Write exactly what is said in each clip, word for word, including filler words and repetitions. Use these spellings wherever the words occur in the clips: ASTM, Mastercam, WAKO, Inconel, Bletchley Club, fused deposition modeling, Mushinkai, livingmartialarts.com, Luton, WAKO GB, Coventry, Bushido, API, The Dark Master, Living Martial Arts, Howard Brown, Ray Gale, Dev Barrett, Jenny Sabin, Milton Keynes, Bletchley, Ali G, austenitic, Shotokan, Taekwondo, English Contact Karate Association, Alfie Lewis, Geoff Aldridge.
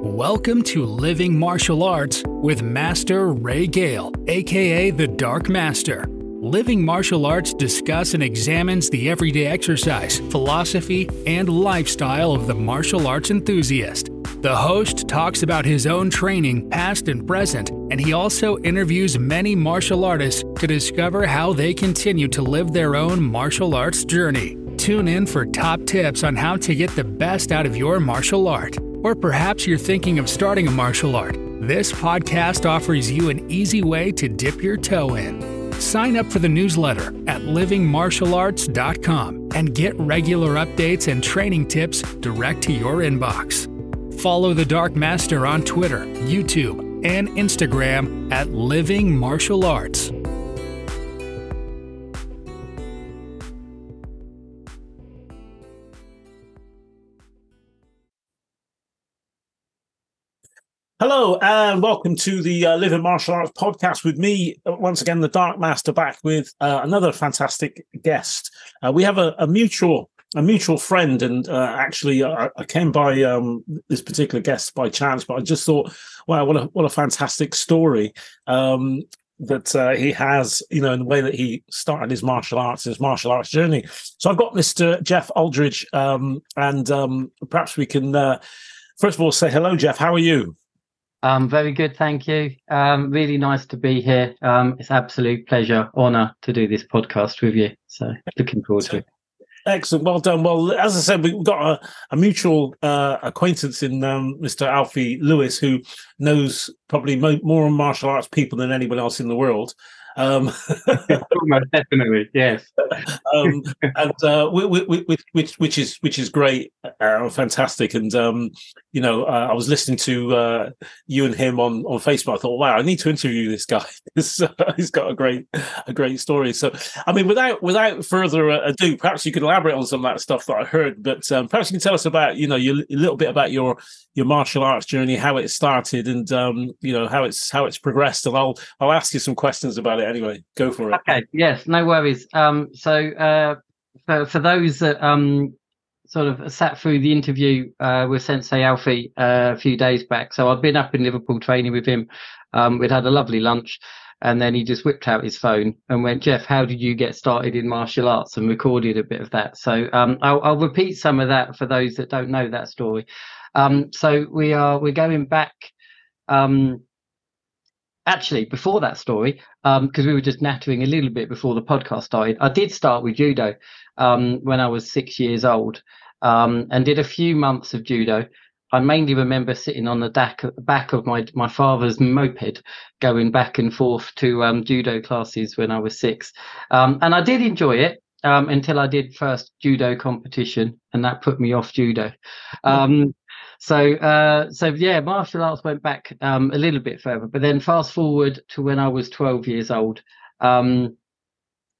Welcome to Living Martial Arts with Master Ray Gale, aka The Dark Master. Living Martial Arts discusses and examines the everyday exercise, philosophy, and lifestyle of the martial arts enthusiast. The host talks about his own training, past and present, and he also interviews many martial artists to discover how they continue to live their own martial arts journey. Tune in for top tips on how to get the best out of your martial art. Or perhaps you're thinking of starting a martial art. This podcast offers you an easy way to dip your toe in. Sign up for the newsletter at living martial arts dot com and get regular updates and training tips direct to your inbox. Follow The Dark Master on Twitter, YouTube, and Instagram at Living Martial Arts. Hello and welcome to the uh, Living Martial Arts podcast with me, once again, The Dark Master, back with uh, another fantastic guest. Uh, we have a, a mutual a mutual friend, and uh, actually uh, I came by um, this particular guest by chance, but I just thought, wow, what a, what a fantastic story um, that uh, he has, you know, in the way that he started his martial arts, his martial arts journey. So I've got Mister Geoff Aldridge, um, and um, perhaps we can, uh, first of all, say hello, Geoff. How are you? Um, very good, thank you. Um, really nice to be here. Um, it's an absolute pleasure, honour to do this podcast with you. So looking forward to it. Excellent, well done. Well, as I said, we've got a, a mutual uh, acquaintance in um, Mister Alfie Lewis, who knows probably mo- more martial arts people than anyone else in the world. Um, Almost definitely, yes. um, and uh, we, we, we, which, which is which is great, uh, fantastic. And um, you know, uh, I was listening to uh, you and him on, on Facebook. I thought, wow, I need to interview this guy. this, uh, he's got a great a great story. So, I mean, without without further ado, perhaps you could elaborate on some of that stuff that I heard. But um, perhaps you can tell us about, you know, your, a little bit about your your martial arts journey, how it started, and um, you know how it's how it's progressed. And I'll I'll ask you some questions about it. Anyway, go for it. Okay, yes, no worries. Um, so uh, for, for those that um, sort of sat through the interview uh, with Sensei Alfie uh, a few days back, so I'd been up in Liverpool training with him. Um, we'd had a lovely lunch, and then he just whipped out his phone and went, "Geoff, how did you get started in martial arts?" and recorded a bit of that. So um, I'll, I'll repeat some of that for those that don't know that story. Um, so we are we're going back. Um, Actually, before that story, um, because we were just nattering a little bit before the podcast started, I did start with judo um, when I was six years old um, and did a few months of judo. I mainly remember sitting on the back, back of my, my father's moped going back and forth to um, judo classes when I was six. Um, and I did enjoy it um, until I did first judo competition, and that put me off judo. Um, yeah. So, uh, so yeah, martial arts went back um, a little bit further, but then fast forward to when I was twelve years old, um,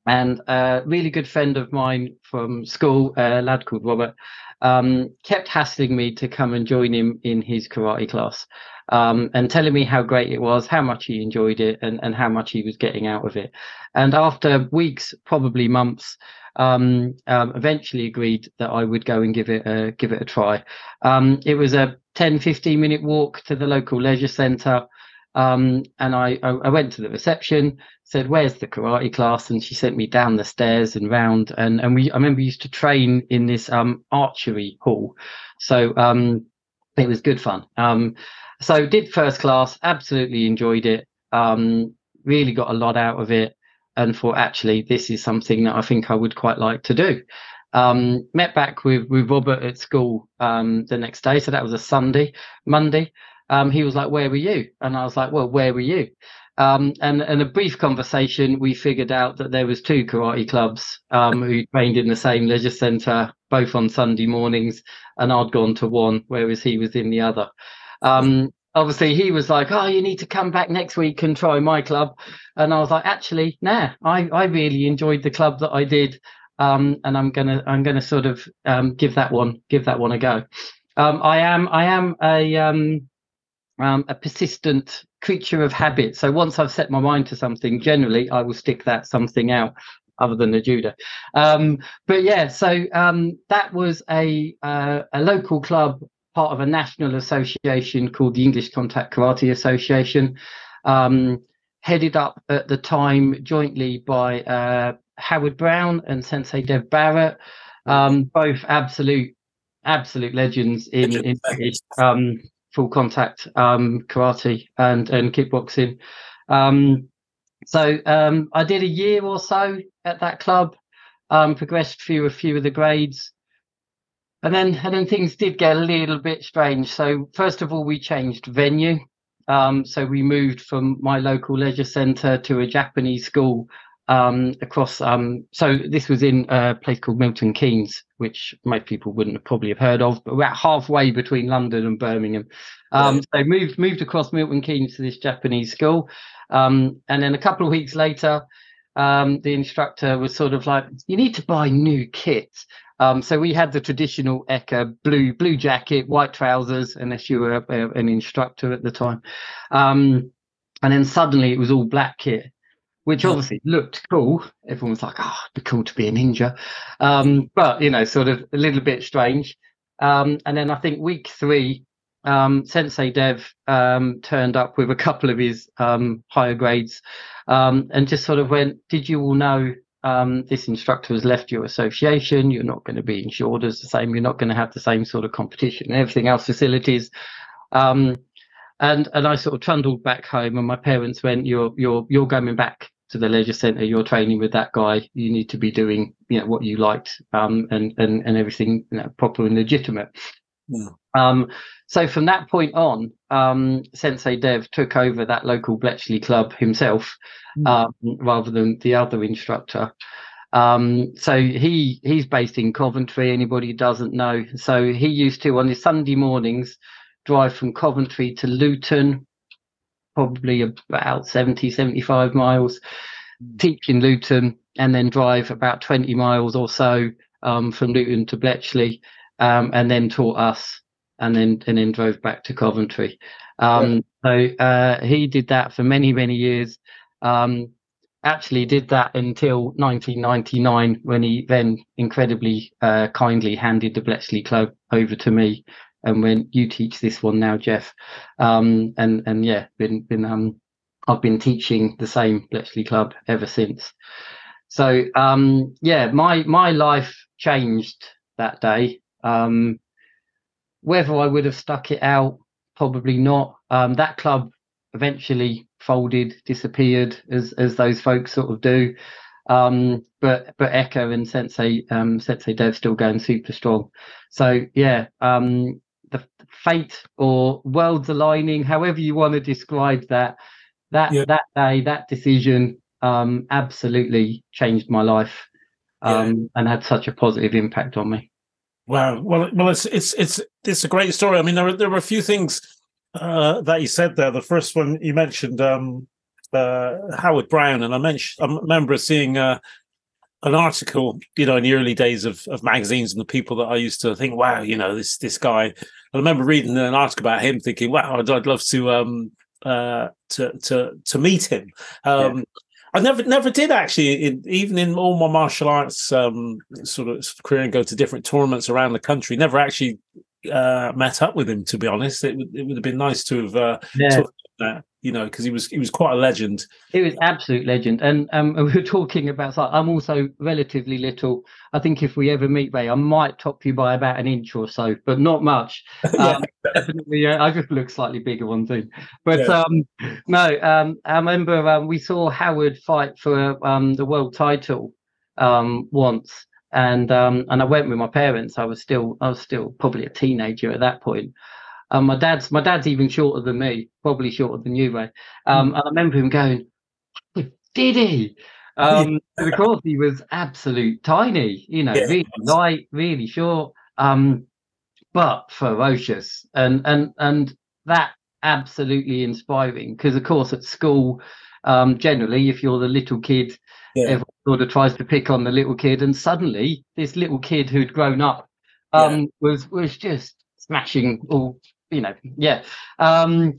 and a really good friend of mine from school, a lad called Robert, um, kept hassling me to come and join him in his karate class, um, and telling me how great it was, how much he enjoyed it, and, and how much he was getting out of it. And after weeks, probably months, Um, um, eventually agreed that I would go and give it a, give it a try. Um, it was a ten, fifteen minute walk to the local leisure centre. Um, and I, I went to the reception, said, "Where's the karate class?" And she sent me down the stairs and round. And, and we, I remember we used to train in this um, archery hall. So um, it was good fun. Um, so did first class, absolutely enjoyed it. Um, really got a lot out of it. And thought, actually, this is something that I think I would quite like to do. Um, met back with, with Robert at school um, the next day. So that was a Sunday, Monday. Um, he was like, "Where were you?" And I was like, "Well, where were you?" Um, and in a brief conversation, we figured out that there was two karate clubs um, who trained in the same leisure centre, both on Sunday mornings. And I'd gone to one, whereas he was in the other. Um, Obviously, he was like, "Oh, you need to come back next week and try my club." And I was like, "Actually, nah, I, I really enjoyed the club that I did. Um, and I'm going to I'm going to sort of um, give that one give that one a go." Um, I am I am a um, um, a persistent creature of habit. So once I've set my mind to something, generally, I will stick that something out other than the judo. Um, but, yeah, so um, that was a uh, a local club. part of a national association called the English Contact Karate Association, um, headed up at the time jointly by uh, Howard Brown and Sensei Dev Barrett, um, both absolute absolute legends in, in, in um, full contact um, karate and, and kickboxing. Um, so um, I did a year or so at that club, um, progressed through a few of the grades. And then, and then things did get a little bit strange. So first of all, we changed venue. Um, so we moved from my local leisure centre to a Japanese school um, across. Um, so this was in a place called Milton Keynes, which most people wouldn't have probably have heard of, but we're halfway between London and Birmingham. Um, so moved moved across Milton Keynes to this Japanese school. Um, and then a couple of weeks later, um, the instructor was sort of like, you need to buy new kit. Um, so we had the traditional E C A blue blue jacket, white trousers, unless you were a, an instructor at the time. Um, and then suddenly it was all black kit, which obviously looked cool. Everyone was like, oh, it'd be cool to be a ninja. Um, but, you know, sort of a little bit strange. Um, and then I think week three, um, Sensei Dev um, turned up with a couple of his um, higher grades um, and just sort of went, did you all know Um, this instructor has left your association, you're not going to be insured as the same, you're not going to have the same sort of competition and everything else, facilities. Um, and and I sort of trundled back home and my parents went, you're, you're, you're going back to the leisure centre, you're training with that guy, you need to be doing, you know, what you liked um, and, and, and everything, you know, proper and legitimate. Yeah. Um, so from that point on, um, Sensei Dev took over that local Bletchley Club himself, um, rather than the other instructor. Um, so he he's based in Coventry, anybody who doesn't know. So he used to, on his Sunday mornings, drive from Coventry to Luton, probably about seventy, seventy-five miles, teach in Luton, and then drive about twenty miles or so um, from Luton to Bletchley, um, and then taught us. And then and then drove back to Coventry. Um, right. So uh, he did that for many, many years. Um, actually did that until nineteen ninety-nine, when he then incredibly uh, kindly handed the Bletchley Club over to me and went, you teach this one now, Geoff. Um, and, and yeah, been been um, I've been teaching the same Bletchley Club ever since. So, um, yeah, my, my life changed that day. Um, Whether I would have stuck it out, probably not. Um, that club eventually folded, disappeared, as as those folks sort of do. Um, but but Echo and Sensei um, Sensei Dev still going super strong. So yeah, um, the fate or worlds aligning, however you want to describe that, that yeah. that day, that decision, um, absolutely changed my life, um, yeah. and had such a positive impact on me. Wow. Well, well, it's it's it's it's a great story. I mean, there were, there were a few things uh, that you said there. The first one you mentioned, um, uh, Howard Brown, and I mentioned I remember seeing uh, an article, you know, in the early days of, of magazines, and the people that I used to think, wow, you know, this this guy. And I remember reading an article about him, thinking, wow, I'd, I'd love to um uh to to to meet him. Um, yeah. I never, never did actually. In, even in all my martial arts um, sort of career, and go to different tournaments around the country, never actually uh, met up with him. To be honest, it would, it would have been nice to have, uh, yeah. talked about that, you know, because he was, he was quite a legend. He was an absolute legend, and um, we were talking about. So I'm also relatively little. I think if we ever meet, Ray, I might top you by about an inch or so, but not much. yeah. um, definitely, uh, I just look slightly bigger on Zoom. But yeah. um, no, um, I remember um, we saw Howard fight for um, the world title um, once, and um, and I went with my parents. I was still, I was still probably a teenager at that point. Um, my dad's, my dad's even shorter than me, probably shorter than you, Ray. Um, mm. And I remember him going, "Did he?" Um, of course, he was absolute tiny, you know, yeah. really light, really short, um, but ferocious, and and and that absolutely inspiring. Because of course, at school, um, generally, if you're the little kid, yeah. everyone sort of tries to pick on the little kid, and suddenly, this little kid who'd grown up um, yeah. was was just smashing all. You know, yeah. Um,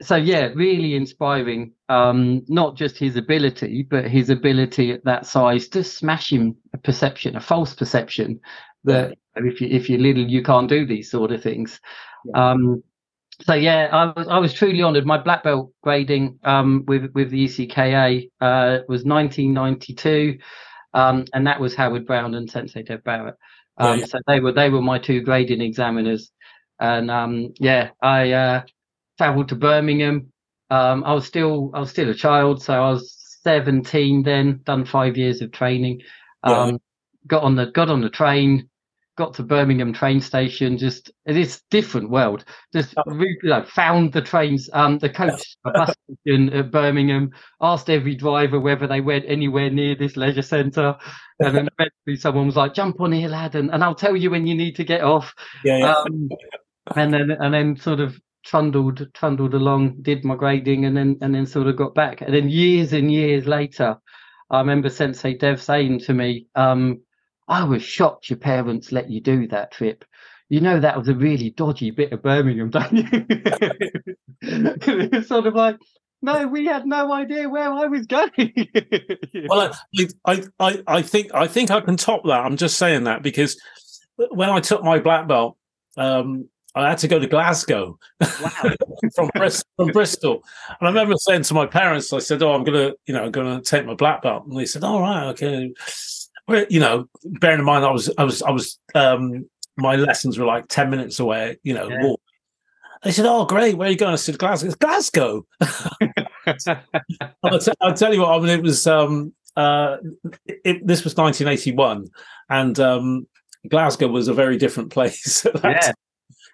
so, yeah, really inspiring, um, not just his ability, but his ability at that size to smash him a perception, a false perception that if you if you're little, you can't do these sort of things. Yeah. Um, so yeah, I was I was truly honoured. My black belt grading um, with with the E C K A uh, was nineteen ninety-two, um, and that was Howard Brown and Sensei Dev Barrett. Um, yeah. So they were they were my two grading examiners, and um, yeah, I uh, travelled to Birmingham. Um, I was still I was still a child, so I was seventeen then. Done five years of training. Um, yeah. Got on the got on the train. Got to Birmingham train station. Just it's different world. Just you know, found the trains, um, the coach the bus station at Birmingham. Asked every driver whether they went anywhere near this leisure centre, and then eventually someone was like, "Jump on here, lad, and, and I'll tell you when you need to get off." Yeah, yeah. Um, and then and then sort of trundled trundled along, did my grading, and then and then sort of got back. And then years and years later, I remember Sensei Dev saying to me, um. I was shocked your parents let you do that trip. You know, that was a really dodgy bit of Birmingham, don't you? It was sort of like, no, we had no idea where I was going. Well, I, I, I think I think I can top that. I'm just saying that because when I took my black belt, um, I had to go to Glasgow. Wow. from, Brist- from Bristol. And I remember saying to my parents, I said, oh, I'm going to, you know, I'm going to take my black belt. And they said, all right, okay. Well, you know, bearing in mind, I was, I was, I was. Um, my lessons were like ten minutes away. You know, yeah. Walk. They said, "Oh, great, where are you going?" I said, "Glasgow." It's Glasgow. I'll, t- I'll tell you what. I mean, it was. Um, uh, it, this was nineteen eighty-one, and um, Glasgow was a very different place. At that yeah. time.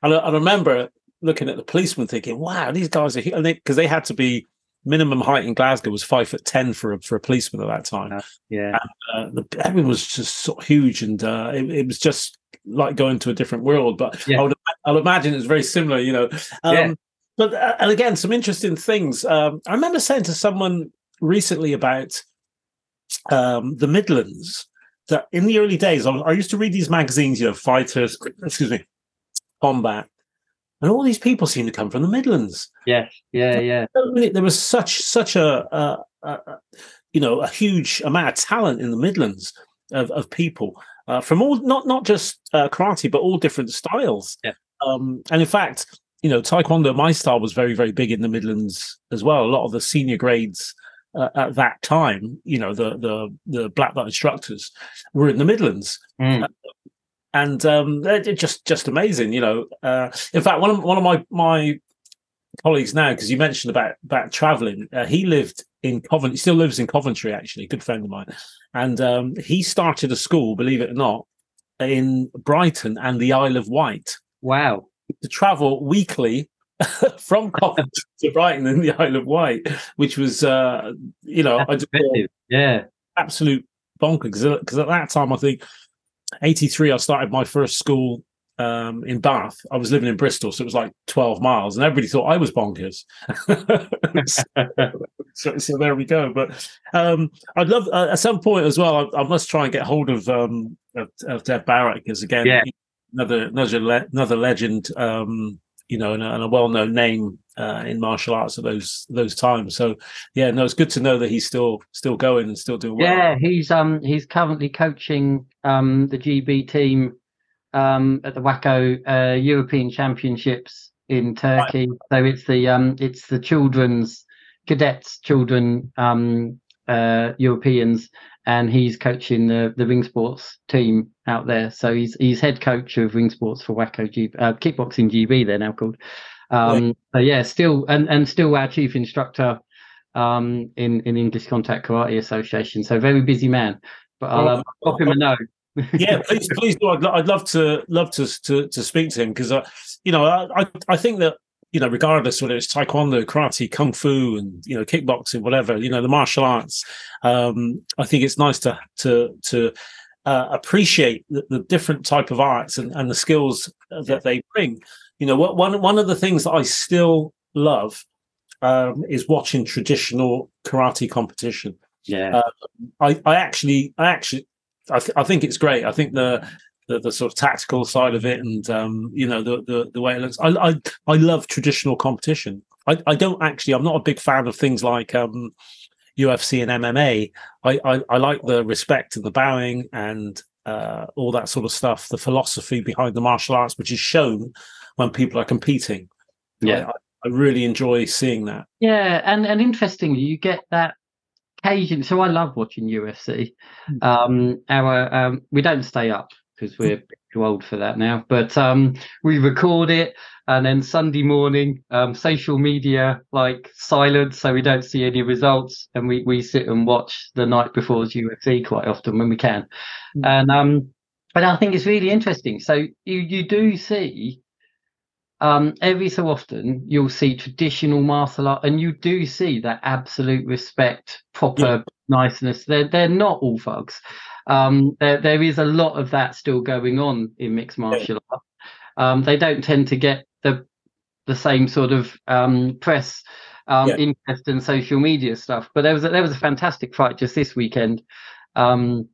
And I, I remember looking at the policeman, thinking, "Wow, these guys are," because they, they had to be. Minimum height in Glasgow was five foot ten for a for a policeman at that time. Uh, yeah, and, uh, the, everyone was just sort of huge, and uh, it, it was just like going to a different world. But yeah. I would I'll imagine it's very similar, you know. Um, yeah. But uh, and again, some interesting things. Um, I remember saying to someone recently about um, the Midlands that in the early days, I, was, I used to read these magazines, you know, Fighters, excuse me, Combat. And all these people seem to come from the Midlands. Yeah, yeah, yeah. There was such, such a, a, a you know, a huge amount of talent in the Midlands of, of people uh, from all, not not just uh, karate, but all different styles. Yeah. Um, and in fact, you know, Taekwondo, my style, was very, very big in the Midlands as well. A lot of the senior grades uh, at that time, you know, the the the black belt instructors were in the Midlands. Mm. Uh, And um, it's just just amazing, you know. Uh, in fact, one of one of my my colleagues now, because you mentioned about about traveling, uh, he lived in Coventry, still lives in Coventry, actually, a good friend of mine. And um, he started a school, believe it or not, in Brighton and the Isle of Wight. Wow! To travel weekly from Coventry to Brighton and the Isle of Wight, which was, uh, you know, I just yeah, absolute bonkers. Because at that time, I think. eighty-three, I started my first school um, in Bath. I was living in Bristol, so it was like twelve miles, and everybody thought I was bonkers. so, so, so there we go. But um, I'd love, uh, at some point as well, I, I must try and get hold of um, of, of Dev Barrett, because again, yeah. another another, le- another legend, um, you know, and a, and a well-known name uh, in martial arts at those those times. So yeah, no, it's good to know that he's still still going and still doing well. Yeah, he's um he's currently coaching um the G B team um at the WAKO uh, European Championships in Turkey. Right. So it's the um it's the children's cadets, children um uh Europeans, and he's coaching the the ring sports team out there. So he's he's head coach of ring sports for WAKO G B, uh, kickboxing G B. They're now called. Um, so yeah, still and, and still our chief instructor um, in in English Contact Karate Association. So very busy man, but I'll um, pop him a note. Yeah, please, please do. I'd, I'd love to love to to, to speak to him, because I, you know, I I think that, you know, regardless whether it's Taekwondo, karate, kung fu, and you know, kickboxing, whatever, you know, the martial arts, um, I think it's nice to to to uh, appreciate the, the different type of arts and, and the skills that they bring. You know, one one of the things that I still love um, is watching traditional karate competition. Yeah, uh, I, I actually, I actually, I, th- I think it's great. I think the, the the sort of tactical side of it, and um, you know, the, the the way it looks. I I, I love traditional competition. I, I don't actually. I'm not a big fan of things like um, U F C and M M A. I, I I like the respect and the bowing and uh, all that sort of stuff, the philosophy behind the martial arts, which is shown when people are competing. Yeah. I, I really enjoy seeing that. Yeah. And, and interestingly, you get that occasion. So I love watching U F C. Um, our um, we don't stay up because we're too old for that now, but um, we record it. And then Sunday morning, um, social media, like, silent, so we don't see any results. And we, we sit and watch the night before's U F C quite often when we can. Mm-hmm. And um, but I think it's really interesting. So you, you do see, um, every so often, you'll see traditional martial art, and you do see that absolute respect, proper yeah. niceness. They're, they're not all thugs. Um, there, there is a lot of that still going on in mixed martial yeah. art. Um, they don't tend to get the the same sort of um, press um, yeah. interest and social media stuff. But there was a, there was a fantastic fight just this weekend, um,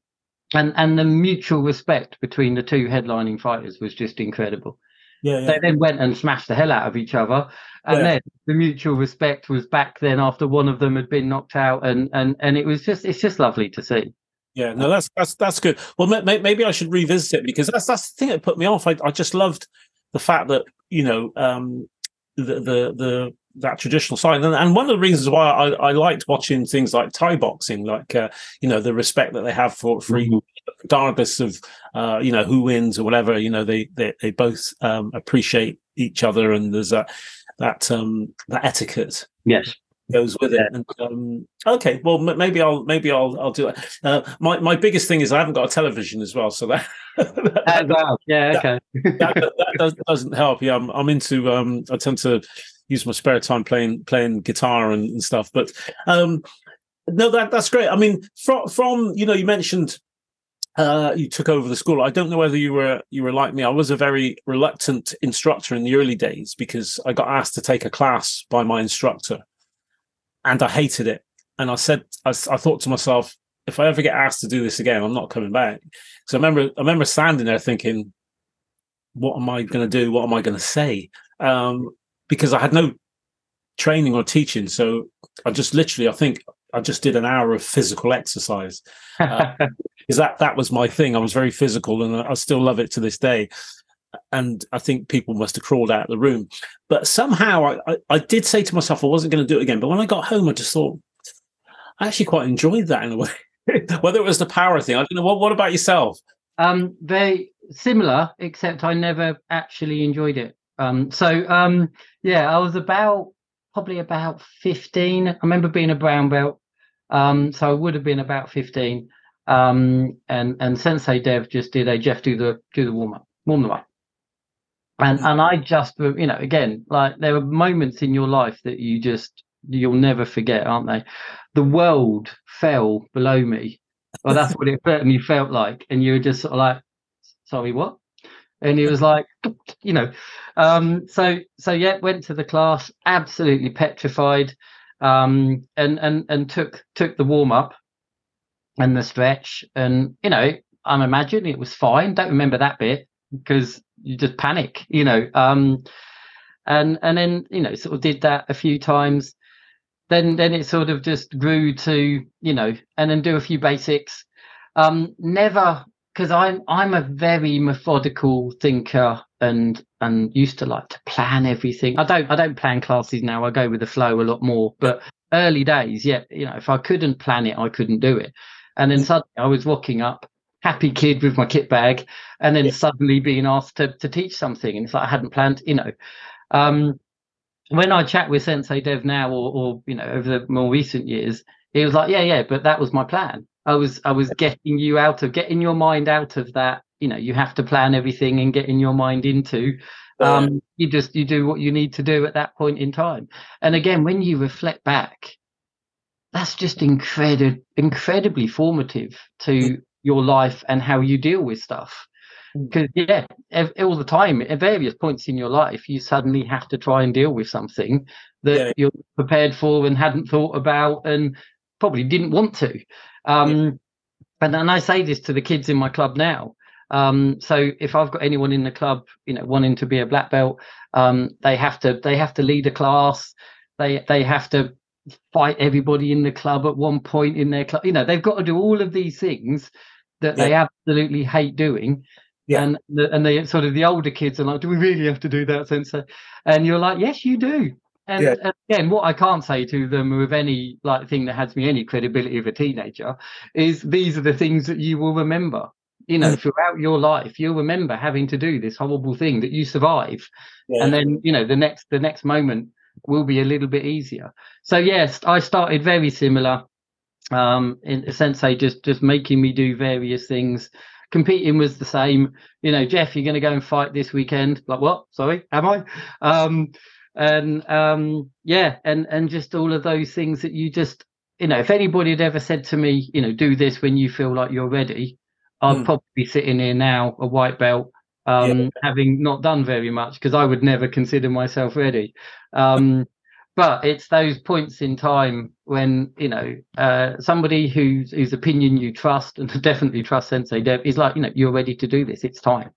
and and the mutual respect between the two headlining fighters was just incredible. Yeah, yeah. They then went and smashed the hell out of each other, and yeah. then the mutual respect was back then after one of them had been knocked out, and and and it was just it's just lovely to see. Yeah, no, that's that's that's good. Well, may, maybe I should revisit it, because that's that's the thing that put me off. I I just loved the fact that, you know, um, the, the the that traditional side, and, and one of the reasons why I, I liked watching things like Thai boxing, like uh, you know, the respect that they have for for mm-hmm. regardless of uh, you know, who wins or whatever. You know, they they, they both um, appreciate each other, and there's that that um, that etiquette. Yes. Goes with it. And, um, okay, well, m- maybe I'll maybe I'll I'll do it. Uh, my my biggest thing is I haven't got a television as well, so that, that, that wow. yeah, okay, that, that, that does, doesn't help. Yeah, I'm I'm into um, I tend to use my spare time playing playing guitar and, and stuff. But um, no, that that's great. I mean, from from you know, you mentioned uh, you took over the school. I don't know whether you were you were like me. I was a very reluctant instructor in the early days, because I got asked to take a class by my instructor. And I hated it. And I said, I, I thought to myself, if I ever get asked to do this again, I'm not coming back. So I remember, I remember standing there thinking, what am I going to do? What am I going to say? Um, because I had no training or teaching. So I just literally, I think I just did an hour of physical exercise. Uh, because that, that was my thing. I was very physical, and I, I still love it to this day. And I think people must have crawled out of the room. But somehow I, I, I did say to myself I wasn't going to do it again. But when I got home, I just thought, I actually quite enjoyed that in a way. Whether it was the power thing, I don't know. What, what about yourself? Um, very similar, except I never actually enjoyed it. Um, so, um, yeah, I was about, probably about fifteen. I remember being a brown belt. Um, so I would have been about fifteen. Um, and, and Sensei Dev just did a, Geoff, do the, do the warm-up, warm them up. And and I just, you know, again, like, there are moments in your life that you just, you'll never forget, aren't they? The world fell below me. Well, that's what it certainly felt like. And you were just sort of like, sorry, what? And it was like, you know. Um, so, so yeah, went to the class, absolutely petrified, um, and, and, and took, took the warm-up and the stretch. And, you know, I'm imagining it was fine. Don't remember that bit, because you just panic, you know, um and and then, you know, sort of did that a few times, then then it sort of just grew to, you know, and then do a few basics, um never, because i'm i'm a very methodical thinker, and and used to like to plan everything. I don't i don't plan classes now, I go with the flow a lot more, but early days, yeah, you know, if I couldn't plan it, I couldn't do it. And then suddenly I was walking up, happy kid with my kit bag, and then yeah. suddenly being asked to, to teach something, and it's like I hadn't planned, you know. Um when I chat with Sensei Dev now, or, or you know, over the more recent years, it was like, yeah yeah but that was my plan. I was i was getting you out of getting your mind out of that, you know, you have to plan everything, and getting your mind into um yeah. you just you do what you need to do at that point in time. And again, when you reflect back, that's just incredible incredibly formative to your life and how you deal with stuff. Because yeah, ev- all the time, at various points in your life, you suddenly have to try and deal with something that yeah. you're prepared for and hadn't thought about and probably didn't want to. Um, yeah. And then I say this to the kids in my club now. Um, so if I've got anyone in the club, you know, wanting to be a black belt, um, they have to they have to lead a class. They they have to fight everybody in the club at one point in their club. You know, they've got to do all of these things that yeah. they absolutely hate doing. Yeah. And the, and the sort of the older kids are like, do we really have to do that, sensei? And you're like, yes, you do. And, yeah. and again, what I can't say to them with any like thing that has me any credibility of a teenager is these are the things that you will remember. You know, throughout your life, you'll remember having to do this horrible thing that you survive. Yeah. And then, you know, the next the next moment will be a little bit easier. So, yes, I started very similar um, in sensei, just just making me do various things. Competing was the same. You know, Geoff, you're going to go and fight this weekend. Like, what? Sorry, am I? Um, and um, yeah, and, and just all of those things that you just, you know, if anybody had ever said to me, you know, do this when you feel like you're ready, I'd mm. probably be sitting here now, a white belt, um, yeah. having not done very much, because I would never consider myself ready. Um, but it's those points in time when, you know, uh, somebody whose, whose opinion you trust, and definitely trust Sensei Dev, is like, you know, you're ready to do this. It's time.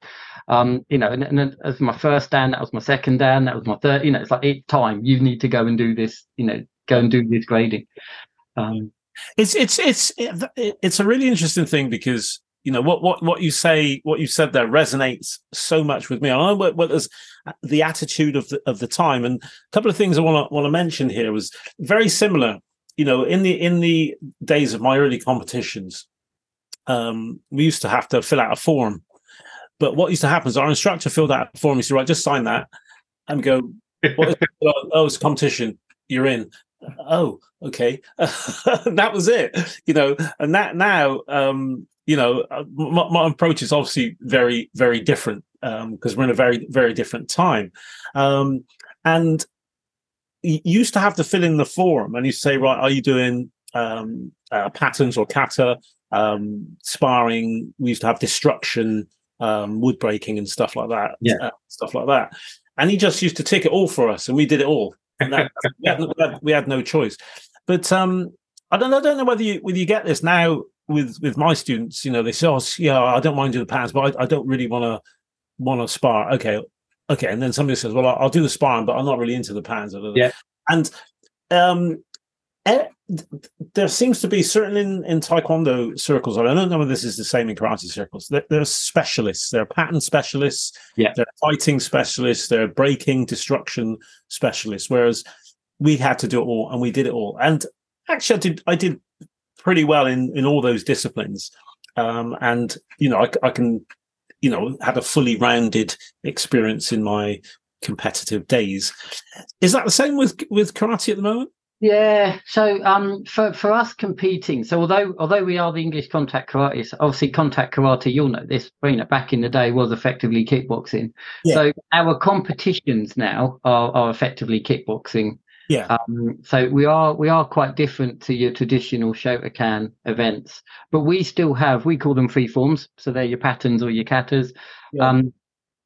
Um, you know, and, and that was my first Dan. That was my second Dan. That was my third. You know, it's like, it's time. You need to go and do this, you know, go and do this grading. Um, it's, it's, it's, it's a really interesting thing because, you know, what, what, what you say, what you said there resonates so much with me. And I work well as the attitude of the, of the time. And a couple of things I want to want to mention here was very similar. You know, in the in the days of my early competitions, um, we used to have to fill out a form. But what used to happen is our instructor filled out a form. He said, right, just sign that and go, what is it? Oh, it's a competition. You're in. Oh, okay. That was it. You know, and that now, um, you know, my, my approach is obviously very, very different because um, we're in a very, very different time. Um, and you used to have to fill in the form and you say, right, are you doing um, uh, patterns or kata, um, sparring? We used to have destruction, um, wood breaking and stuff like that. Yeah. Uh, stuff like that. And he just used to tick it all for us and we did it all. And that, we, had, we, had, we had no choice. But um, I, don't, I don't know whether you, whether you get this now. With with my students, you know, they say, "Oh, yeah, I don't mind doing the patterns, but I, I don't really want to want to spar." Okay, okay, and then somebody says, "Well, I'll, I'll do the sparring, but I'm not really into the patterns." Yeah, and um, it, there seems to be certain in, in Taekwondo circles. I don't know if this is the same in karate circles. There, there are specialists. There are pattern specialists. Yeah, there are fighting specialists. There are breaking, destruction specialists. Whereas we had to do it all, and we did it all. And actually, I did. I did. pretty well in in all those disciplines, um and you know I, I can you know had a fully rounded experience in my competitive days. Is that the same with with karate at the moment? Yeah, so um for for us competing, so although although we are the English Contact Karate, so obviously Contact Karate, you'll know this, you know, back in the day was effectively kickboxing. Yeah. So our competitions now are, are effectively kickboxing. Yeah. Um, so we are we are quite different to your traditional Shotokan events, but we still have, we call them free forms. So they're your patterns or your katas. Yeah. Um,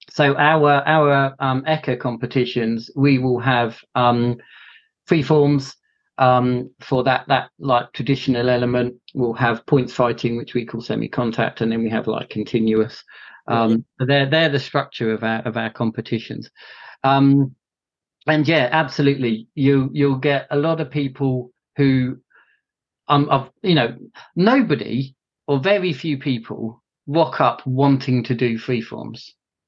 so our our um, E C A competitions, we will have um, free forms um, for that that like traditional element. We'll have points fighting, which we call semi-contact, and then we have like continuous. Um, yeah. so they're they're the structure of our of our competitions. Um, And yeah, absolutely. You you'll get a lot of people who, um, I've, you know, nobody or very few people rock up wanting to do freeforms.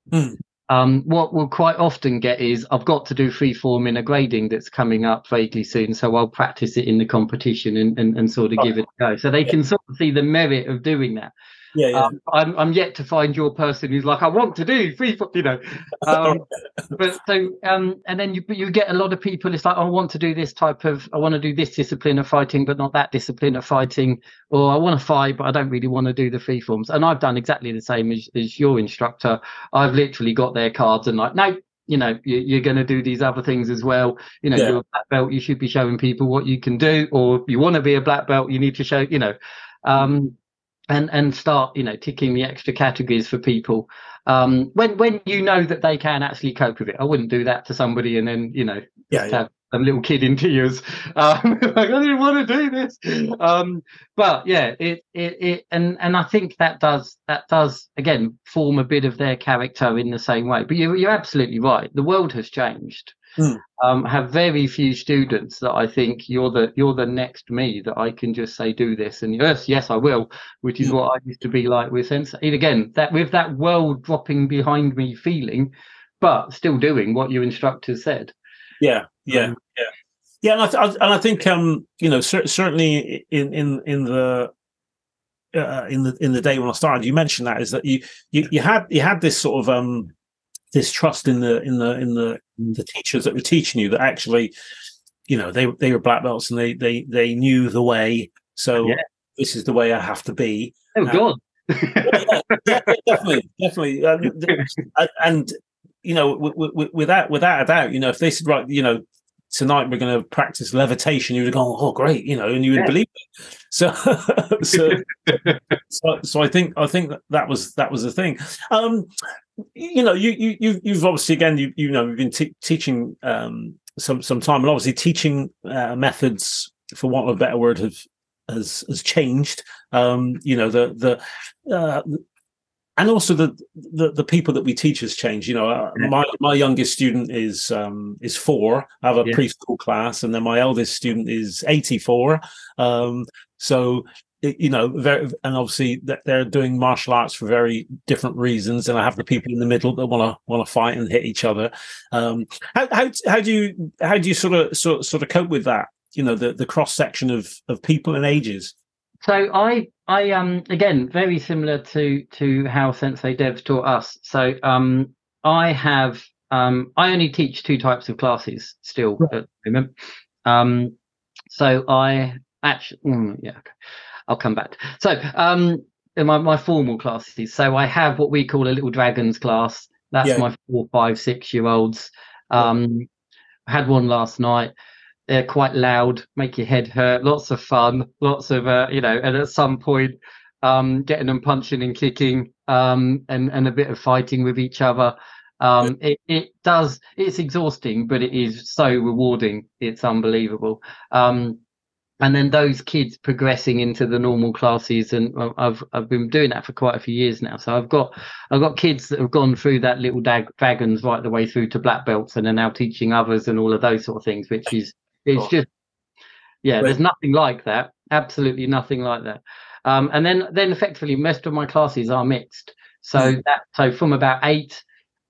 Mm. Um, what we'll quite often get is, I've got to do freeform in a grading that's coming up vaguely soon, so I'll practice it in the competition and and, and sort of oh. give it a go. So they yeah. can sort of see the merit of doing that. Yeah, yeah. Um, I'm I'm yet to find your person who's like, I want to do free, you know. Um, but so um, and then you you get a lot of people. It's like, I want to do this type of, I want to do this discipline of fighting, but not that discipline of fighting, or I want to fight, but I don't really want to do the free forms. And I've done exactly the same as, as your instructor. I've literally got their cards and like, no, you know, you, you're going to do these other things as well. You know, yeah. you're a black belt. You should be showing people what you can do, or you want to be a black belt. You need to show, you know. Um, And and start, you know, ticking the extra categories for people um, when when you know that they can actually cope with it. I wouldn't do that to somebody and then, you know, yeah, yeah. have a little kid in tears. Um, like, I didn't want to do this. Um, but yeah, it, it, it, and, and I think that does, that does again, form a bit of their character in the same way. But you, you're absolutely right. The world has changed. Mm. Um, I have very few students that I think you're the, you're the next me that I can just say, do this. And yes, yes, I will, which is mm. what I used to be like with Sensei. Again, that with that world dropping behind me feeling, but still doing what your instructor said. Yeah, yeah, um, yeah, yeah, and I, th- I and I think um, you know, cer- certainly in in in the uh, in the in the day when I started, you mentioned that is that you you you had you had this sort of um this trust in the in the in the the teachers that were teaching you, that actually, you know, they they were black belts and they they they knew the way. So yeah. This is the way I have to be. Oh um, God, yeah, yeah, definitely, definitely, um, and. and you know, w- w- without without a doubt, you know, if they said, right, you know, tonight we're going to practice levitation, you would have gone, oh, great, you know, and you would yeah. believe it. So, so, so, so I think I think that was that was the thing. Um, you know, you you you've, you've obviously again, you you know, you've been te- teaching um, some some time, and obviously teaching uh, methods, for want of a better word, have has has changed. Um, you know, the the. Uh, And also the, the the people that we teach has changed. You know, uh, my my youngest student is um, is four. I have a yeah. preschool class, and then my eldest student is eighty-four. Um, so you know, very, and obviously that they're doing martial arts for very different reasons. And I have the people in the middle that want to want to fight and hit each other. Um, how how how do you how do you sort of sort sort of cope with that? You know, the the cross section of of people and ages. So I, I um again, very similar to to how Sensei Dev taught us. So um, I have um, I only teach two types of classes still yeah. at the moment. Um, so I actually mm, yeah, okay. I'll come back. So um, my my formal classes. So I have what we call a little dragons class. That's yeah. my four, five, six year olds. Um, I had one last night. They're quite loud, make your head hurt, lots of fun, lots of, uh, you know, and at some point um, getting them punching and kicking um, and, and a bit of fighting with each other. Um, it, it does, it's exhausting, but it is so rewarding. It's unbelievable. Um, and then those kids progressing into the normal classes, and I've I've been doing that for quite a few years now. So I've got I've got kids that have gone through that little dag- dragons right the way through to black belts and are now teaching others and all of those sort of things, which is, it's just, yeah, there's nothing like that. Absolutely nothing like that. Um, and then, then effectively, most of my classes are mixed. So mm. that, so from about eight,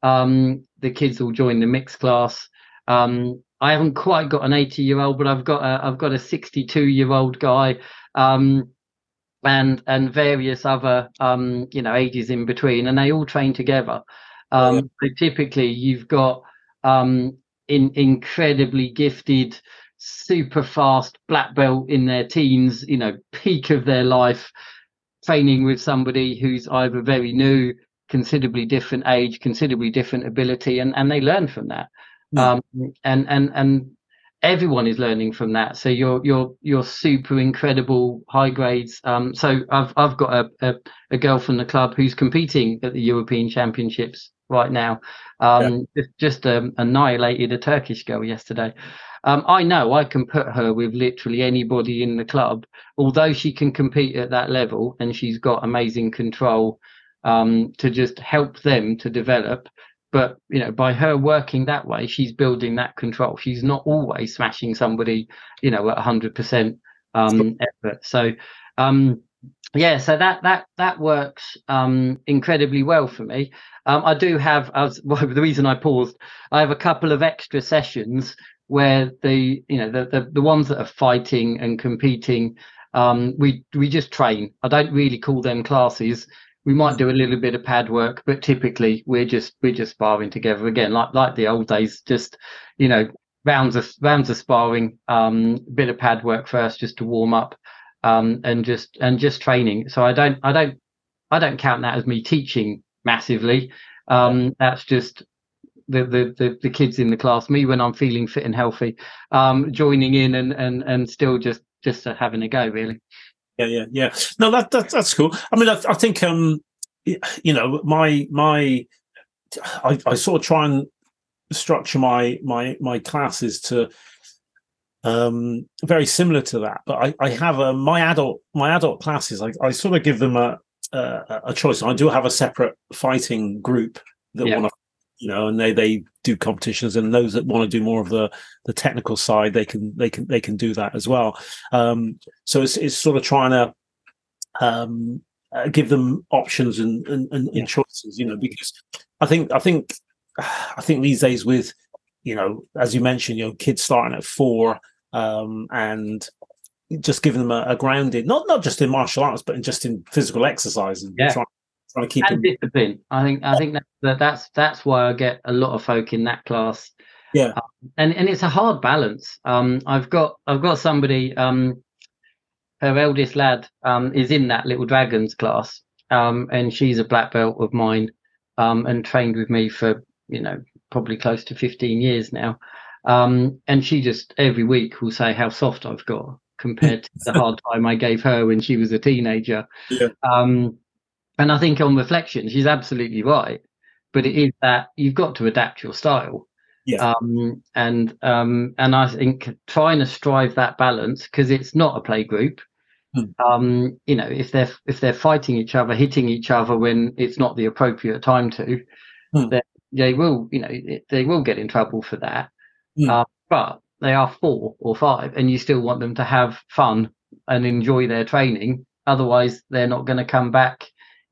um, the kids will join the mixed class. Um, I haven't quite got an eighty-year-old, but I've got a, I've got a sixty-two-year-old guy, um, and and various other, um, you know, ages in between, and they all train together. Um, oh, yeah. So typically, you've got um, in incredibly gifted, super fast black belt in their teens, you know, peak of their life, training with somebody who's either very new, considerably different age, considerably different ability, and and they learn from that. Mm. Um, and and and everyone is learning from that. So you're you're you're super incredible high grades. Um, so I've I've got a, a a girl from the club who's competing at the European Championships right now. Um, yeah. just, just um, annihilated a Turkish girl yesterday. Um, I know I can put her with literally anybody in the club, although she can compete at that level and she's got amazing control um, to just help them to develop. But, you know, by her working that way, she's building that control. She's not always smashing somebody, you know, at one hundred percent um, effort. So, um, yeah, so that that that works um, incredibly well for me. Um, I do have, as well, the reason I paused, I have a couple of extra sessions where the, you know, the the, the ones that are fighting and competing, um, we we just train. I don't really call them classes. We might do a little bit of pad work, but typically we're just we're just sparring together again, like like the old days. Just, you know, rounds of rounds of sparring, um, a bit of pad work first just to warm up, um, and just and just training. So I don't I don't I don't count that as me teaching massively. Um, that's just the, the the the kids in the class, me when I'm feeling fit and healthy, um, joining in and and and still just just having a go, really. Yeah, yeah, yeah. No, that, that that's cool. I mean, I, I think um, you know, my my, I, I sort of try and structure my my my classes to um, very similar to that. But I, I have a, my adult my adult classes. I, I sort of give them a, a a choice. I do have a separate fighting group that yeah. want to, you know, and they they do competitions. And those that want to do more of the the technical side, they can they can they can do that as well. Um, so it's it's sort of trying to um, uh, give them options and and, and yeah. choices, you know, because I think I think. I think these days with, you know, as you mentioned, you know, kids starting at four um, and just giving them a, a grounding, not not just in martial arts, but in just in physical exercise and yeah. trying try to keep and them... discipline. I think I think that that's that's why I get a lot of folk in that class. Yeah, um, and and it's a hard balance. Um, I've got I've got somebody. Um, her eldest lad um, is in that Little Dragons class, um, and she's a black belt of mine, um, and trained with me for, you know, probably close to fifteen years now, um and she just every week will say how soft I've got compared to the hard time I gave her when she was a teenager. yeah. Um and I think on reflection she's absolutely right, but it is that you've got to adapt your style. yeah. um and um and I think trying to strive that balance, because it's not a play group. mm. Um you know, if they're if they're fighting each other, hitting each other when it's not the appropriate time to, mm. then they will, you know, they will get in trouble for that. Mm. Uh, but they are four or five, and you still want them to have fun and enjoy their training. Otherwise, they're not going to come back.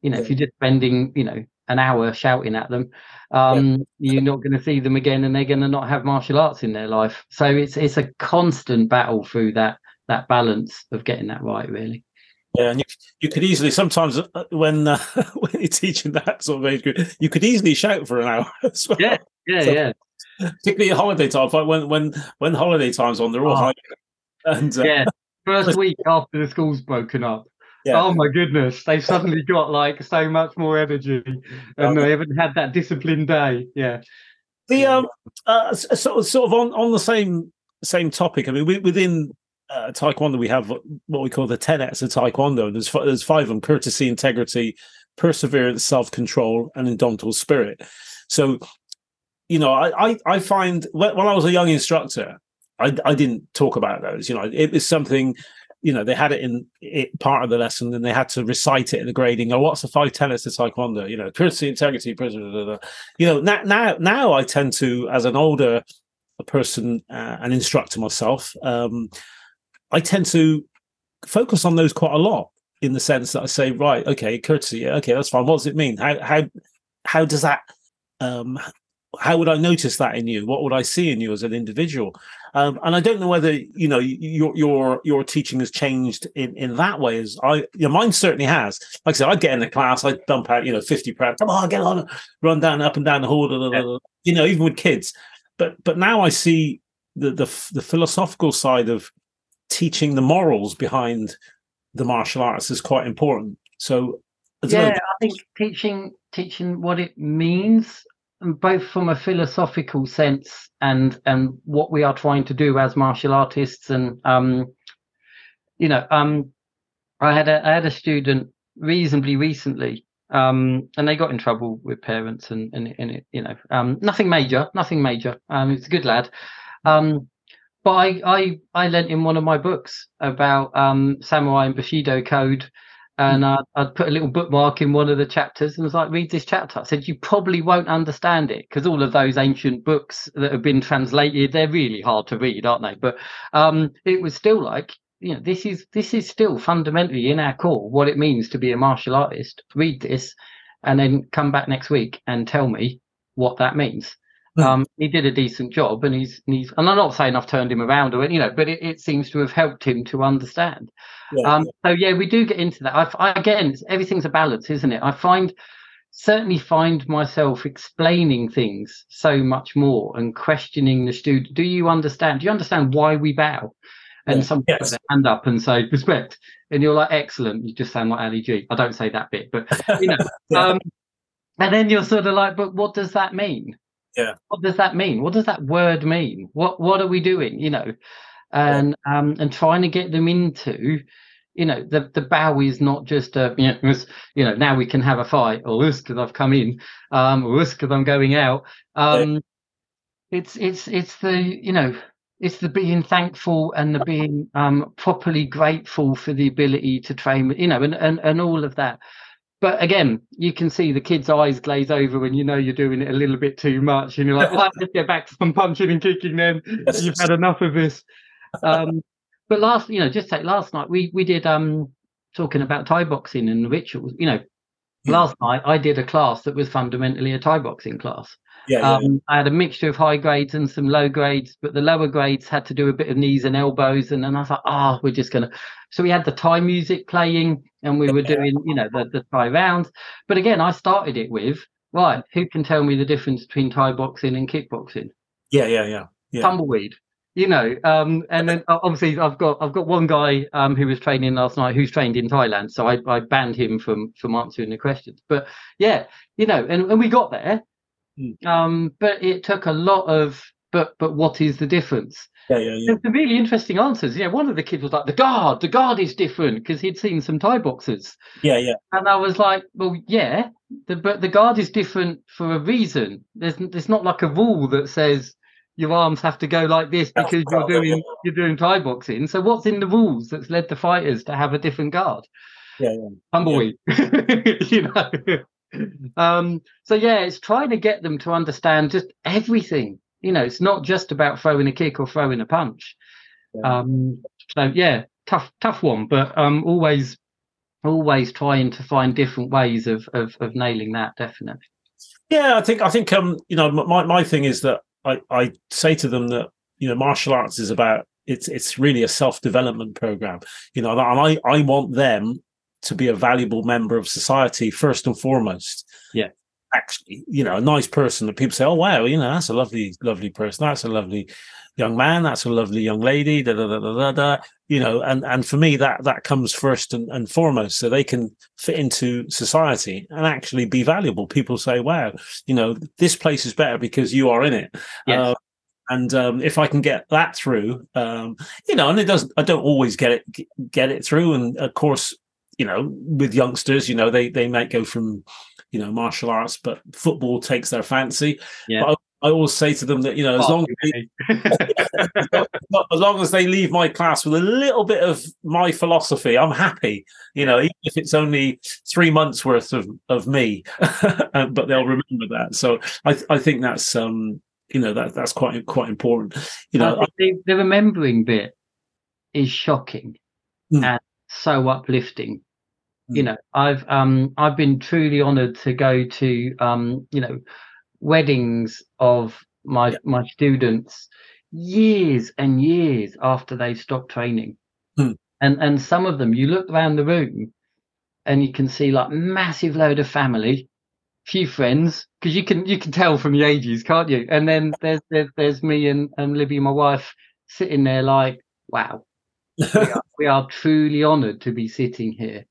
You know, yeah. if you're just spending, you know, an hour shouting at them, um, yeah. you're not going to see them again, and they're going to not have martial arts in their life. So it's it's a constant battle through that that balance of getting that right, really. Yeah, and you, you could easily sometimes when uh, when you're teaching that sort of age group, you could easily shout for an hour as well. Yeah, yeah, so, yeah. Particularly at holiday time, like when when when holiday time's on, they're all oh. high. And uh, yeah, first week after the school's broken up. Yeah. Oh my goodness, they've suddenly got like so much more energy, and they haven't had that disciplined day. Yeah. The um uh, sort of sort of on on the same same topic. I mean, we, within. Uh, Taekwondo, we have what we call the tenets of Taekwondo. There's f- there's five of them: courtesy, integrity, perseverance, self-control, and indomitable spirit. So, you know, I I, I find when, when I was a young instructor, I, I didn't talk about those. You know, it was something, you know, they had it in it, part of the lesson, and they had to recite it in the grading. Oh, what's the five tenets of Taekwondo? You know, courtesy, integrity, perseverance. You know, now now now I tend to, as an older person, uh, an instructor myself. Um, I tend to focus on those quite a lot, in the sense that I say, right, okay, courtesy, okay, that's fine. What does it mean? How how how does that? Um, how would I notice that in you? What would I see in you as an individual? Um, and I don't know whether, you know, your your your teaching has changed in, in that way. As I, you know, mine certainly has. Like I said, I get in the class, I dump out, you know, fifty prep. Come on, get on, run down, up and down the hall. Blah, blah, blah, you know, even with kids. But but now I see the the, the philosophical side of teaching, the morals behind the martial arts is quite important. So I yeah, know. I think teaching teaching what it means, both from a philosophical sense and and what we are trying to do as martial artists. And um, you know, um, I had a I had a student reasonably recently, um, and they got in trouble with parents, and and, and it, you know, um, nothing major, nothing major. Um, it's a good lad. Um, But I, I, I lent him one of my books about um, samurai and Bushido code, and I'd, I'd put a little bookmark in one of the chapters and was like, read this chapter. I said, you probably won't understand it, because all of those ancient books that have been translated, they're really hard to read, aren't they? But um, it was still like, you know, this is this is still fundamentally in our core what it means to be a martial artist. Read this and then come back next week and tell me what that means. Um, he did a decent job, and he's, and he's, and I'm not saying I've turned him around or, you know, but it, it seems to have helped him to understand. Yeah, um, yeah. So yeah, we do get into that. I, I, again, it's, everything's a balance, isn't it? I find, certainly find myself explaining things so much more and questioning the student. Do you understand? Do you understand why we bow? And yeah, some people yes. put their hand up and say respect, and you're like, excellent. You just sound like Ali G. I don't say that bit, but you know. yeah. um, and then you're sort of like, but what does that mean? Yeah. What does that mean? What does that word mean? What What are we doing? You know, and yeah. um, and trying to get them into, you know, the the bow is not just a, you know, you know, now we can have a fight, or this because I've come in, um, or this because I'm going out. Um, yeah. it's it's it's the you know it's the being thankful and the being um, properly grateful for the ability to train, you know, and, and and all of that. But again, you can see the kids' eyes glaze over when you know you're doing it a little bit too much, and you're like, well, "Let's get back to some punching and kicking." Then you've had enough of this. Um, but last, you know, just take last night. We we did um talking about Thai boxing and rituals. You know, last night I did a class that was fundamentally a Thai boxing class. Yeah, yeah. Um, I had a mixture of high grades and some low grades, but the lower grades had to do a bit of knees and elbows, and then I was like, ah, oh, we're just gonna. So we had the Thai music playing, and we were doing, you know, the, the Thai rounds. But again, I started it with, right, who can tell me the difference between Thai boxing and kickboxing? Yeah, yeah, yeah, yeah. Tumbleweed, you know. Um, and then obviously I've got I've got one guy um, who was training last night who's trained in Thailand, so I, I banned him from from answering the questions. But yeah, you know, and, and we got there. Um, but it took a lot of, but but what is the difference? Yeah, yeah, yeah. There's some really interesting answers. Yeah, one of the kids was like, the guard, the guard is different, because he'd seen some Thai boxers. Yeah, yeah. And I was like, well, yeah, the, but the guard is different for a reason. There's there's not like a rule that says your arms have to go like this because you're doing you're doing Thai boxing. So what's in the rules that's led the fighters to have a different guard? Yeah, yeah. Tumbleweed, yeah. You know. Um, so yeah, it's trying to get them to understand just everything. You know, it's not just about throwing a kick or throwing a punch. Yeah. Um, so yeah, tough, tough one, but um, always, always trying to find different ways of of, of nailing that. Definitely. Yeah, I think I think um, you know, my my thing is that I I say to them that, you know, martial arts is about it's it's really a self development program. You know, and I I want them to be a valuable member of society first and foremost. Yeah, actually, you know, a nice person that people say, "Oh wow, you know, that's a lovely, lovely person. That's a lovely young man. That's a lovely young lady." Da da da da da. You know, and and for me, that that comes first and, and foremost, so they can fit into society and actually be valuable. People say, "Wow, you know, this place is better because you are in it." Yes. Uh, And um, if I can get that through, um, you know, and it doesn't. I don't always get it get it through, and of course, you know, with youngsters, you know, they they might go from, you know, martial arts, but football takes their fancy. Yeah. But I, I always say to them that, you know, as long as, they, as long as they leave my class with a little bit of my philosophy, I'm happy. You know, even if it's only three months worth of of me, but they'll remember that. So I I think that's um you know that that's quite quite important. You know, I think I, the remembering bit is shocking. Mm. And so uplifting. Mm. You know, I've um I've been truly honored to go to um you know weddings of my yeah. my students years and years after they've stopped training. Mm. and and some of them, you look around the room and you can see like massive load of family, few friends, because you can you can tell from the ages, can't you? And then there's there's, there's me and, and Libby, my wife, sitting there like, wow. we, are, we are truly honoured to be sitting here.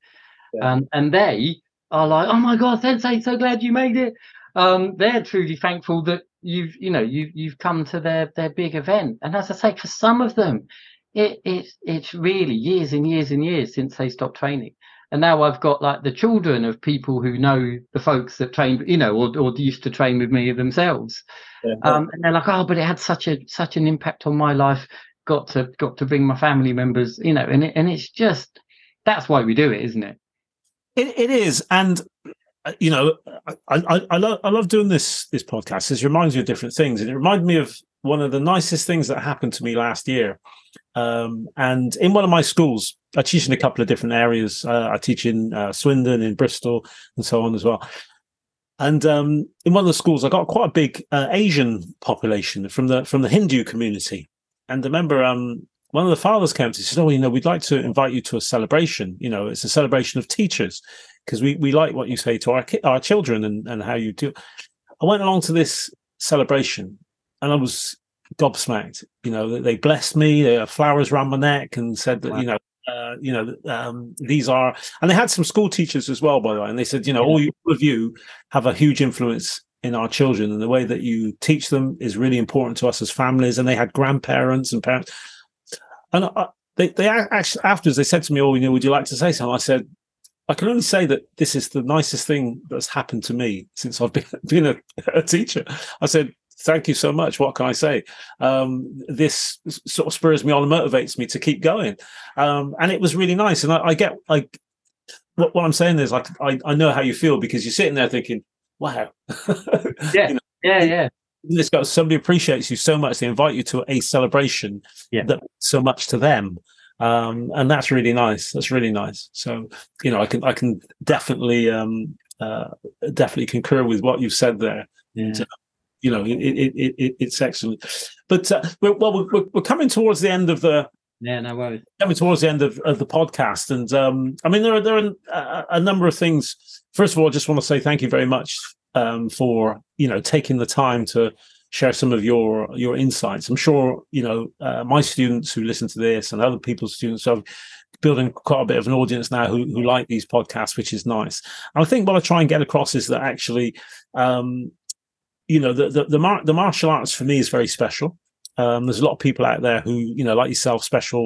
Yeah. Um, and they are like, "Oh my God, Sensei, so glad you made it." Um, they're truly thankful that you've, you know, you've you've come to their their big event. And as I say, for some of them, it it's it's really years and years and years since they stopped training. And now I've got like the children of people who know the folks that trained, you know, or or used to train with me themselves. Yeah. Um, and they're like, "Oh, but it had such a such an impact on my life. Got to got to bring my family members," you know, and it, and it's just that's why we do it, isn't it? It it is, and you know, I I, I love I love doing this this podcast. It reminds me of different things, and it reminded me of one of the nicest things that happened to me last year. Um, and in one of my schools, I teach in a couple of different areas. Uh, I teach in uh, Swindon, in Bristol, and so on as well. And um, in one of the schools, I got quite a big uh, Asian population from the from the Hindu community. And I remember um, one of the fathers came to me, said, "Oh, you know, we'd like to invite you to a celebration. You know, it's a celebration of teachers because we, we like what you say to our ki- our children and, and how you do." I went along to this celebration and I was gobsmacked. You know, they blessed me. They had flowers around my neck and said that, wow. you know, uh, you know, um, these are – and they had some school teachers as well, by the way. And they said, you know, yeah. all, you, all of you have a huge influence in our children, and the way that you teach them is really important to us as families. And they had grandparents and parents, and I, they they actually afterwards they said to me, "Oh, you know, would you like to say something?" I said, "I can only say that this is the nicest thing that's happened to me since I've been been a, a teacher." I said, Thank you so much. What can I say? Um, this sort of spurs me on and motivates me to keep going. Um, and it was really nice. And I, I get like what, what I'm saying is like I, I know how you feel, because you're sitting there thinking, wow. Yeah, you know, yeah, yeah. This guy, somebody appreciates you so much. They invite you to a celebration yeah. that means so much to them. Um, and that's really nice. That's really nice. So, you know, I can I can definitely um, uh, definitely concur with what you've said there. Yeah. And, uh, you know, it, it, it, it's excellent. But uh, we're, well, we're, we're coming towards the end of the yeah, no worries. coming towards the end of, of the podcast, and um, I mean, there are there are a, a number of things. First of all, I just want to say thank you very much um, for you know taking the time to share some of your your insights. I'm sure you know uh, my students who listen to this and other people's students have building quite a bit of an audience now who, who like these podcasts, which is nice. And I think what I try and get across is that actually. Um, You know, the the the, mar- the martial arts for me is very special. Um, there's a lot of people out there who, you know, like yourself, special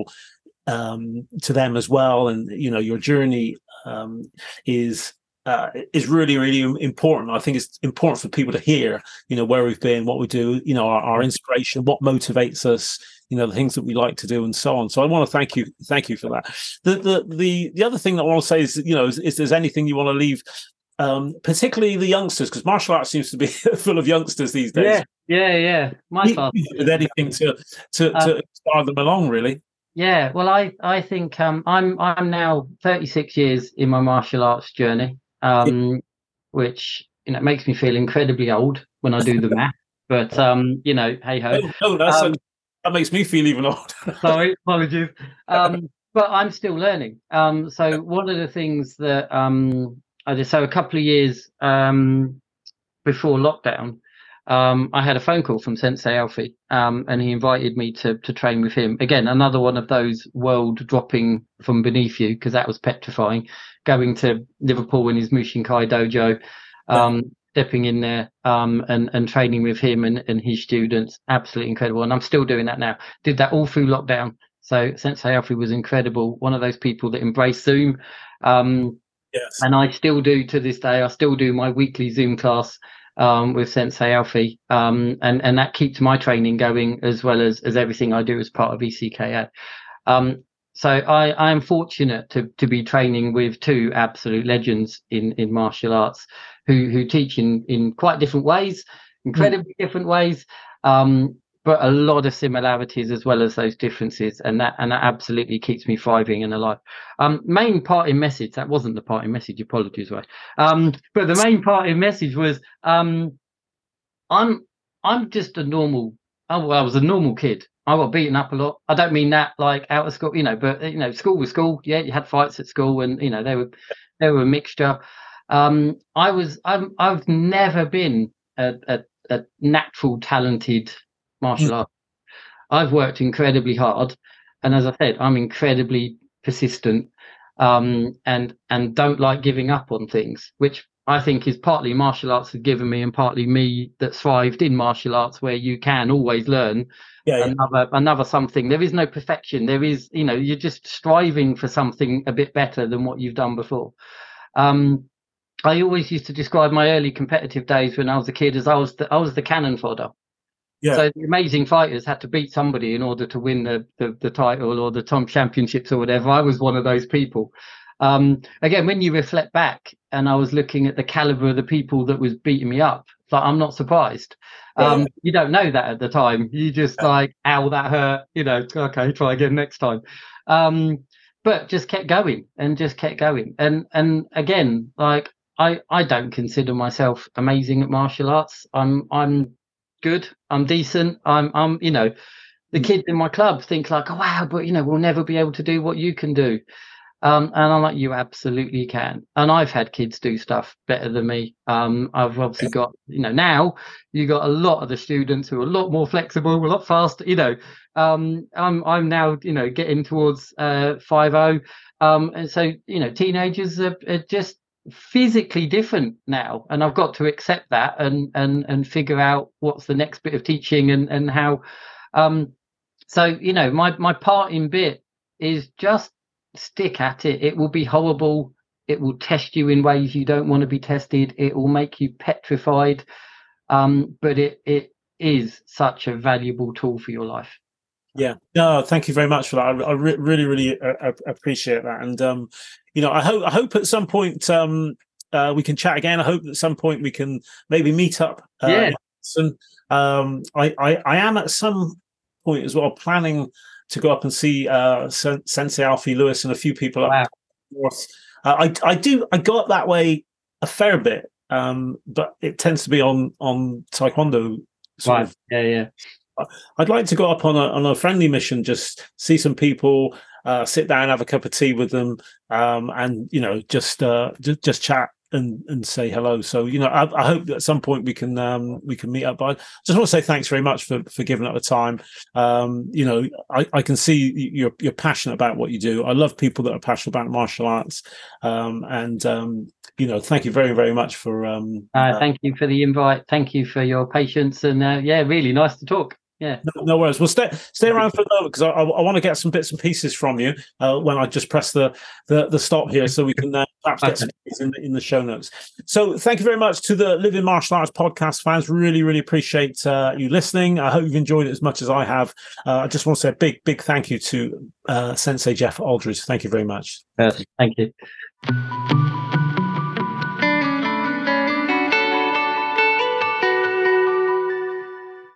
um, to them as well. And you know, your journey um, is uh, is really really important. I think it's important for people to hear, you know, where we've been, what we do, you know, our, our inspiration, what motivates us, you know, the things that we like to do, and so on. So I want to thank you, thank you for that. The the the, the other thing that I want to say is, you know, is, is there's anything you want to leave. Um, particularly the youngsters, because martial arts seems to be full of youngsters these days. Yeah, yeah, yeah. My class. With anything to to, um, to inspire them along, really. Yeah. Well, I I think um, I'm I'm now thirty-six years in my martial arts journey, um, yeah. which you know makes me feel incredibly old when I do the math. But um, you know, hey ho. Oh, no, um, that makes me feel even older. Sorry, apologies. Um, but I'm still learning. Um, so one of the things that um. I did, so a couple of years um, before lockdown, um, I had a phone call from Sensei Alfie, um, and he invited me to to train with him. Again, another one of those world dropping from beneath you, because that was petrifying. Going to Liverpool in his Mushinkai dojo, um, yeah. stepping in there um, and, and training with him and, and his students. Absolutely incredible. And I'm still doing that now. Did that all through lockdown. So Sensei Alfie was incredible. One of those people that embraced Zoom. Um, Yes. And I still do to this day. I still do my weekly Zoom class um, with Sensei Alfie, um, and and that keeps my training going as well as as everything I do as part of E C K A. Um, so I, I am fortunate to to be training with two absolute legends in, in martial arts, who who teach in, in quite different ways, incredibly mm. different ways, um, but a lot of similarities as well as those differences, and that and that absolutely keeps me thriving and alive. Um, main parting message, that wasn't the parting message, apologies, right? Um, but the main parting message was, um, I'm I'm just a normal. Oh, well, I was a normal kid. I got beaten up a lot. I don't mean that like out of school, you know. But you know, school was school. Yeah, you had fights at school, and you know they were they were a mixture. Um, I was I'm, I've never been a, a, a natural talented. Martial art. I've worked incredibly hard, and as I said, I'm incredibly persistent, um, and and don't like giving up on things, which I think is partly martial arts has given me, and partly me that thrived in martial arts, where you can always learn yeah, yeah. another another something. There is no perfection. There is, you know, you're just striving for something a bit better than what you've done before. Um, I always used to describe my early competitive days when I was a kid as I was the, I was the cannon fodder. Yeah. So the amazing fighters had to beat somebody in order to win the, the, the title or the Tom Championships or whatever. I was one of those people. Um, again, when you reflect back and I was looking at the caliber of the people that was beating me up, like, I'm not surprised. Um, yeah. You don't know that at the time. You just yeah. like, ow, that hurt. You know, okay, try again next time. Um, but just kept going and just kept going. And and again, like I, I don't consider myself amazing at martial arts. I'm I'm. Good. I'm decent. I'm, I'm, you know, the kids in my club think like, oh, wow, but, you know, we'll never be able to do what you can do. Um, and I'm like, you absolutely can. And I've had kids do stuff better than me. Um, I've obviously got, you know, now you got a lot of the students who are a lot more flexible, a lot faster, you know, um, I'm, I'm now, you know, getting towards uh, five oh. Um, and so, you know, teenagers are, are just physically different now, and I've got to accept that and and and figure out what's the next bit of teaching and and how um so you know my my parting bit is just stick at it. It will be horrible. It will test you in ways you don't want to be tested. It will make you petrified, um but it it is such a valuable tool for your life. Yeah, no, thank you very much for that. I, I re- really, really uh, appreciate that. And, um, you know, I hope I hope at some point um, uh, we can chat again. I hope at some point we can maybe meet up. Uh, yeah. And um, I, I, I am at some point as well planning to go up and see uh, Sen- Sensei Alfie Lewis and a few people. Wow. Up north. Uh, I, I do. I go up that way a fair bit, um, but it tends to be on on Taekwondo. Sort right. of. Yeah, yeah. I'd like to go up on a on a friendly mission, just see some people, uh, sit down, have a cup of tea with them, um, and you know, just uh, just, just chat and, and say hello. So you know, I, I hope at some point we can um, we can meet up. But I just want to say thanks very much for, for giving up the time. Um, you know, I, I can see you're you're passionate about what you do. I love people that are passionate about martial arts, um, and um, you know, thank you very very much for. Um, uh, uh, thank you for the invite. Thank you for your patience, and uh, yeah, really nice to talk. Yeah, no, no worries. Well, stay stay around for a moment because I, I, I want to get some bits and pieces from you uh, when I just press the, the, the stop here, so we can uh, perhaps get some things in, in the show notes. So, thank you very much to the Living Martial Arts podcast fans. Really, really appreciate uh, you listening. I hope you've enjoyed it as much as I have. Uh, I just want to say a big, big thank you to uh, Sensei Geoff Aldridge. Thank you very much. Yes, thank you.